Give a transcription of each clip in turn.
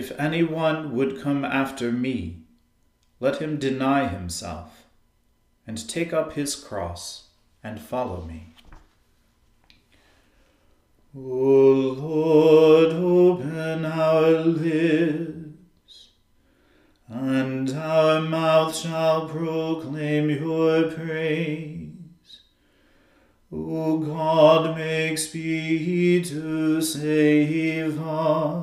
If anyone would come after me, let him deny himself, and take up his cross, and follow me. O Lord, open our lips, and our mouth shall proclaim your praise. O God, make speed to save us.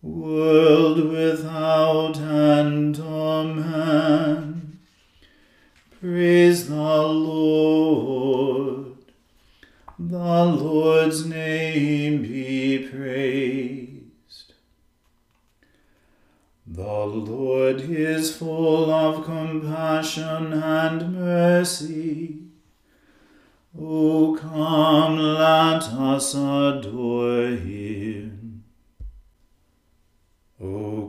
world without end. Amen. Praise the Lord. The Lord's name be praised. The Lord is full of compassion and mercy. O come, let us adore him. O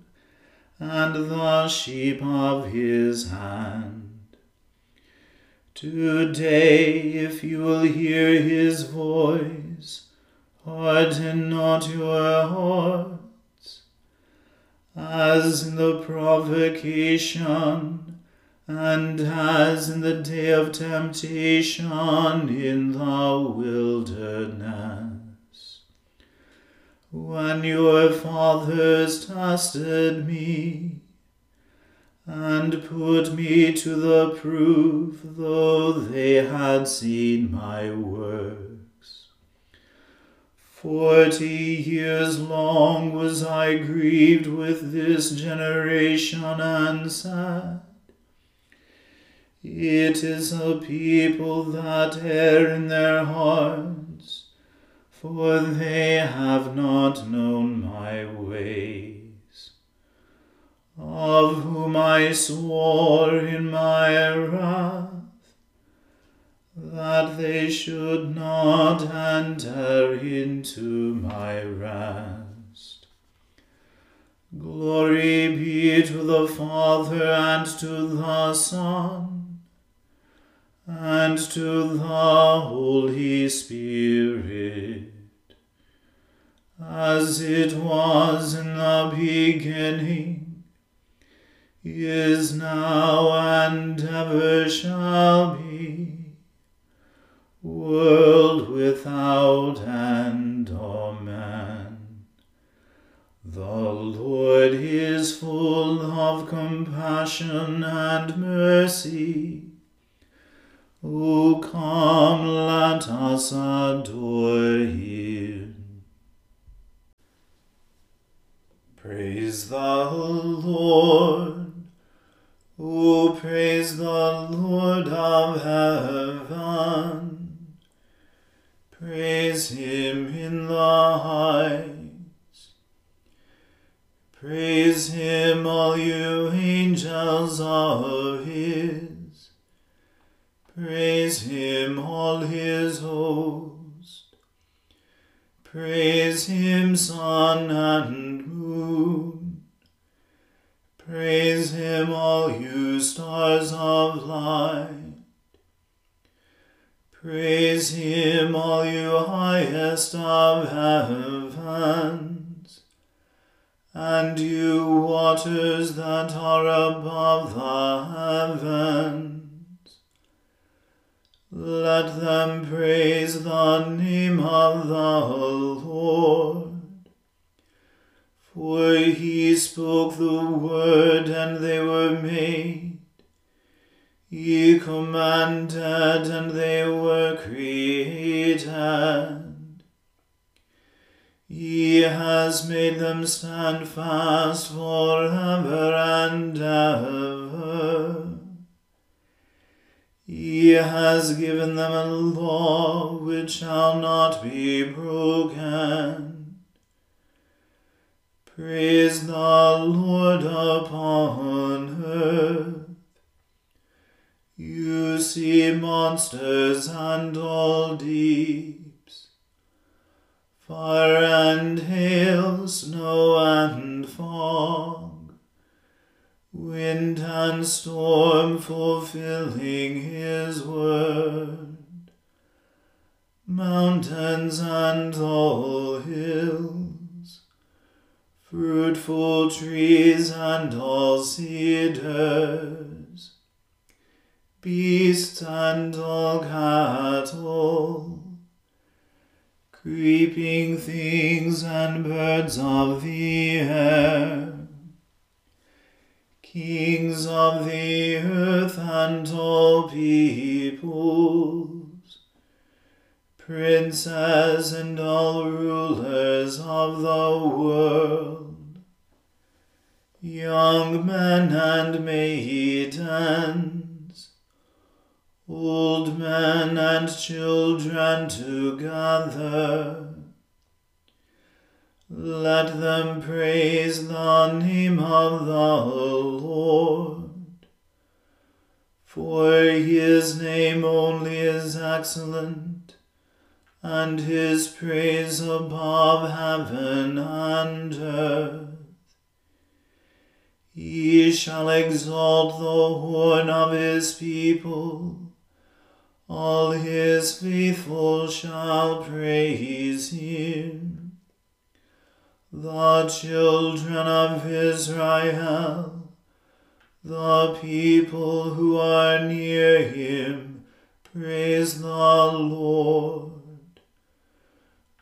and the sheep of his hand. Today, if you will hear his voice, harden not your heart, as in the provocation, and as in the day of temptation in the wilderness, when your fathers tested me, and put me to the proof, though they had seen my work. 40 years long was I grieved with this generation, and said, It is a people that err in their hearts, for they have not known my ways. Of whom I swore in my wrath, that they should not enter into my rest. Glory be to the Father, and to the Son, and to the Holy Spirit, as it was in the beginning, is now, and ever shall be, world without end. Amen. The Lord is full of compassion and mercy. O come, let us adore him. Praise the Lord. O praise the Lord of heaven. Praise him in the heights. Praise him, all you angels of his. Praise him, all his host. Praise him, sun and moon. Praise him, all you stars of light. Praise him, all you highest of heavens, and you waters that are above the heavens. Let them praise the name of the Lord. For he spoke the word, and they were made. He commanded, and they were created. He has made them stand fast forever and ever. He has given them a law which shall not be broken. Praise the Lord upon earth. You see monsters and all deeps, fire and hail, snow and fog, wind and storm fulfilling his word, mountains and all hills, fruitful trees and all cedars, beasts and all cattle, creeping things and birds of the air, kings of the earth and all peoples, princes and all rulers of the world, young men and maidens, old men and children together. Let them praise the name of the Lord, for his name only is excellent, and his praise above heaven and earth. He shall exalt the horn of his people. All his faithful shall praise him. The children of Israel, the people who are near him, praise the Lord.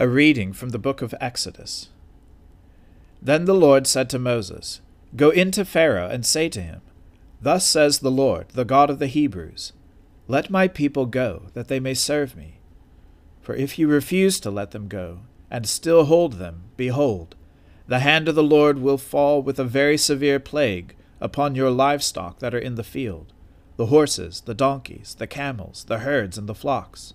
A reading from the book of Exodus. Then the Lord said to Moses, Go in to Pharaoh and say to him, Thus says the Lord, the God of the Hebrews, Let my people go, that they may serve me. For if you refuse to let them go, and still hold them, behold, the hand of the Lord will fall with a very severe plague upon your livestock that are in the field, the horses, the donkeys, the camels, the herds, and the flocks.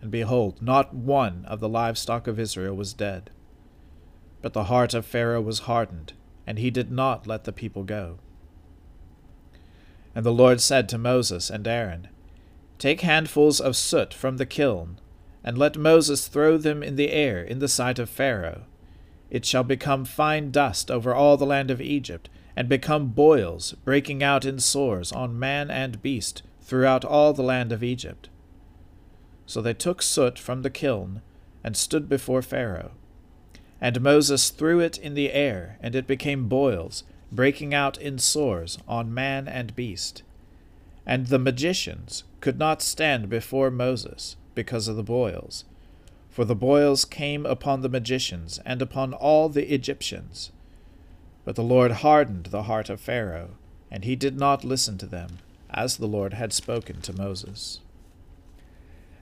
and behold, not one of the livestock of Israel was dead. But the heart of Pharaoh was hardened, and he did not let the people go. And the Lord said to Moses and Aaron, Take handfuls of soot from the kiln, and let Moses throw them in the air in the sight of Pharaoh. It shall become fine dust over all the land of Egypt, and become boils breaking out in sores on man and beast throughout all the land of Egypt. So they took soot from the kiln, and stood before Pharaoh. And Moses threw it in the air, and it became boils, breaking out in sores on man and beast. And the magicians could not stand before Moses because of the boils, for the boils came upon the magicians and upon all the Egyptians. But the Lord hardened the heart of Pharaoh, and he did not listen to them, as the Lord had spoken to Moses.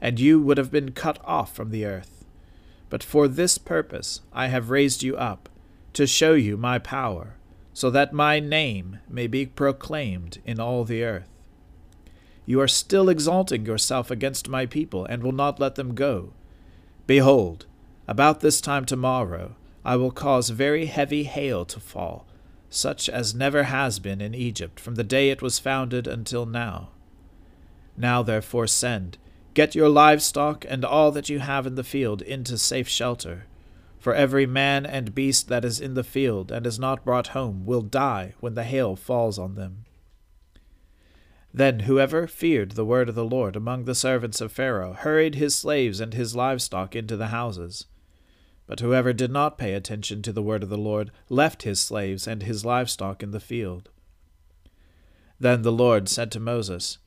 and you would have been cut off from the earth. But for this purpose I have raised you up, to show you my power, so that my name may be proclaimed in all the earth. You are still exalting yourself against my people, and will not let them go. Behold, about this time tomorrow I will cause very heavy hail to fall, such as never has been in Egypt from the day it was founded until now. Now therefore send, get your livestock and all that you have in the field into safe shelter, for every man and beast that is in the field and is not brought home will die when the hail falls on them. Then whoever feared the word of the Lord among the servants of Pharaoh hurried his slaves and his livestock into the houses. But whoever did not pay attention to the word of the Lord left his slaves and his livestock in the field. Then the Lord said to Moses,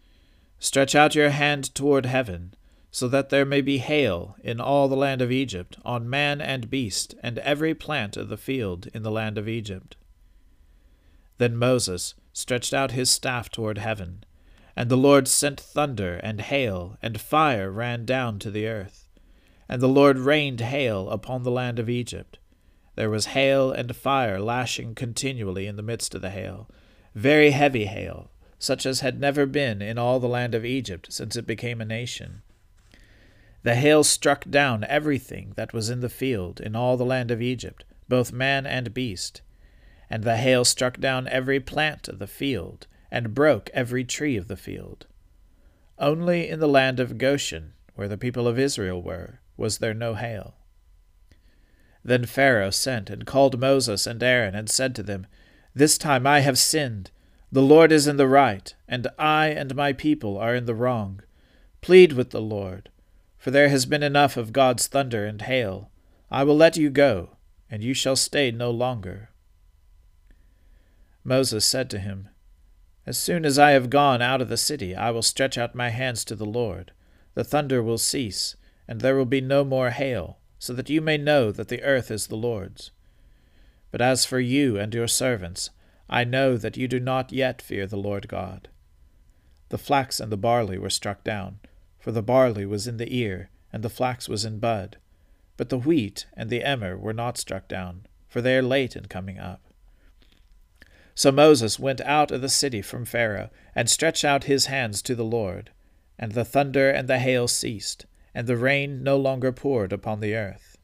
Stretch out your hand toward heaven, so that there may be hail in all the land of Egypt, on man and beast, and every plant of the field in the land of Egypt. Then Moses stretched out his staff toward heaven, and the Lord sent thunder and hail, and fire ran down to the earth. And the Lord rained hail upon the land of Egypt. There was hail and fire lashing continually in the midst of the hail, very heavy hail, such as had never been in all the land of Egypt since it became a nation. The hail struck down everything that was in the field in all the land of Egypt, both man and beast. And the hail struck down every plant of the field, and broke every tree of the field. Only in the land of Goshen, where the people of Israel were, was there no hail. Then Pharaoh sent and called Moses and Aaron, and said to them, This time I have sinned. The Lord is in the right, and I and my people are in the wrong. Plead with the Lord, for there has been enough of God's thunder and hail. I will let you go, and you shall stay no longer. Moses said to him, As soon as I have gone out of the city, I will stretch out my hands to the Lord. The thunder will cease, and there will be no more hail, so that you may know that the earth is the Lord's. But as for you and your servants, I know that you do not yet fear the Lord God. The flax and the barley were struck down, for the barley was in the ear, and the flax was in bud. But the wheat and the emmer were not struck down, for they are late in coming up. So Moses went out of the city from Pharaoh, and stretched out his hands to the Lord. And the thunder and the hail ceased, and the rain no longer poured upon the earth.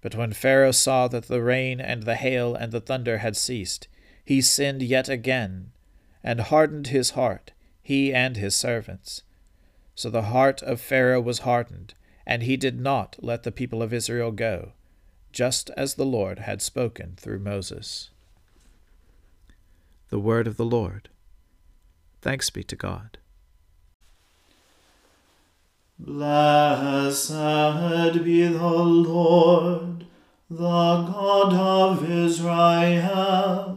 But when Pharaoh saw that the rain and the hail and the thunder had ceased, he sinned yet again, and hardened his heart, he and his servants. So the heart of Pharaoh was hardened, and he did not let the people of Israel go, just as the Lord had spoken through Moses. The word of the Lord. Thanks be to God. Blessed be the Lord, the God of Israel.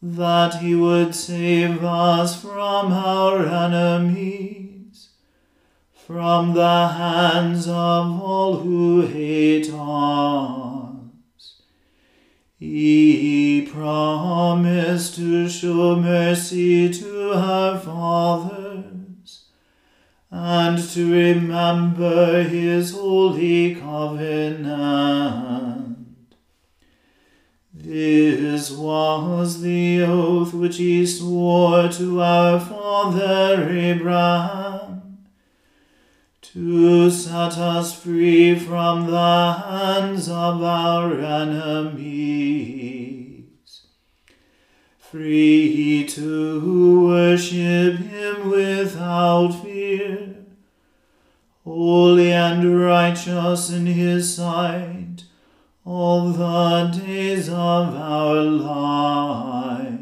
that he would save us from our enemies, from the hands of all who hate us. He promised to show mercy to her fathers, and to remember his holy covenant. This was the oath which he swore to our father Abraham, to set us free from the hands of our enemies, free to worship him without fear, holy and righteous in his sight all the days of our life.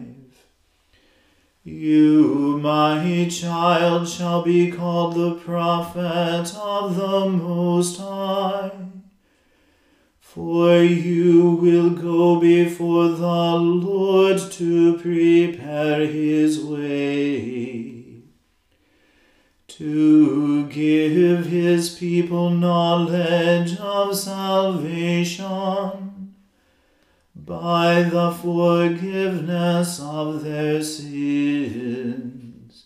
You, my child, shall be called the prophet of the Most High, for you will go before the Lord to prepare his way, to give his people knowledge of salvation by the forgiveness of their sins.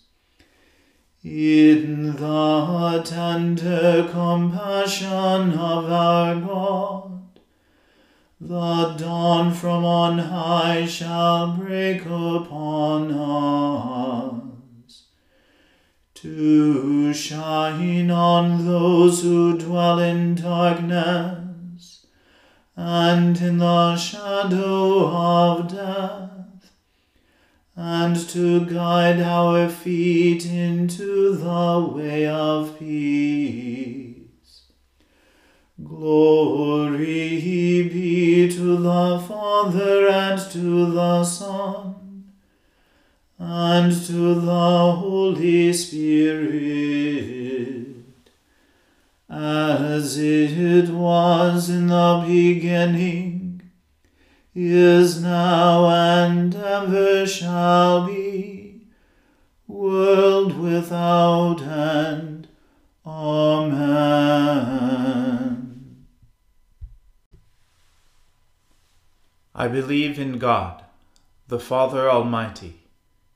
In the tender compassion of our God, the dawn from on high shall break upon us, to shine on those who dwell in darkness and in the shadow of death, and to guide our feet into the way of peace. Glory be to the Father, and to the Son, and to the Holy Spirit, as it was in the beginning, is now, and ever shall be, world without end. Amen. I believe in God, the Father Almighty,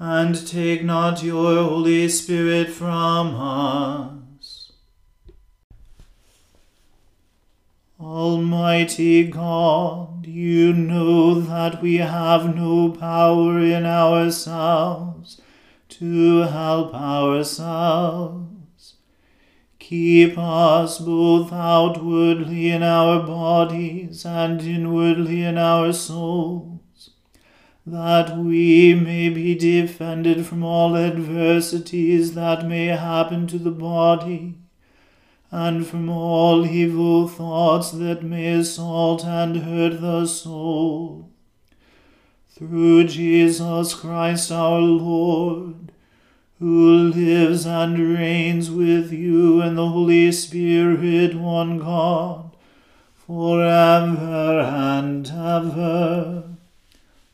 and take not your Holy Spirit from us. Almighty God, you know that we have no power in ourselves to help ourselves. Keep us both outwardly in our bodies and inwardly in our souls, that we may be defended from all adversities that may happen to the body, and from all evil thoughts that may assault and hurt the soul. Through Jesus Christ our Lord, who lives and reigns with you and the Holy Spirit, one God, forever and ever.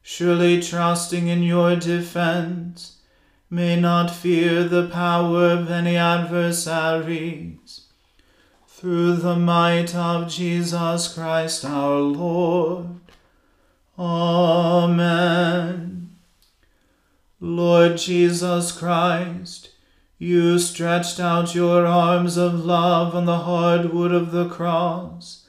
surely trusting in your defence, may not fear the power of any adversaries, through the might of Jesus Christ our Lord. Amen. Lord Jesus Christ, you stretched out your arms of love on the hard wood of the cross,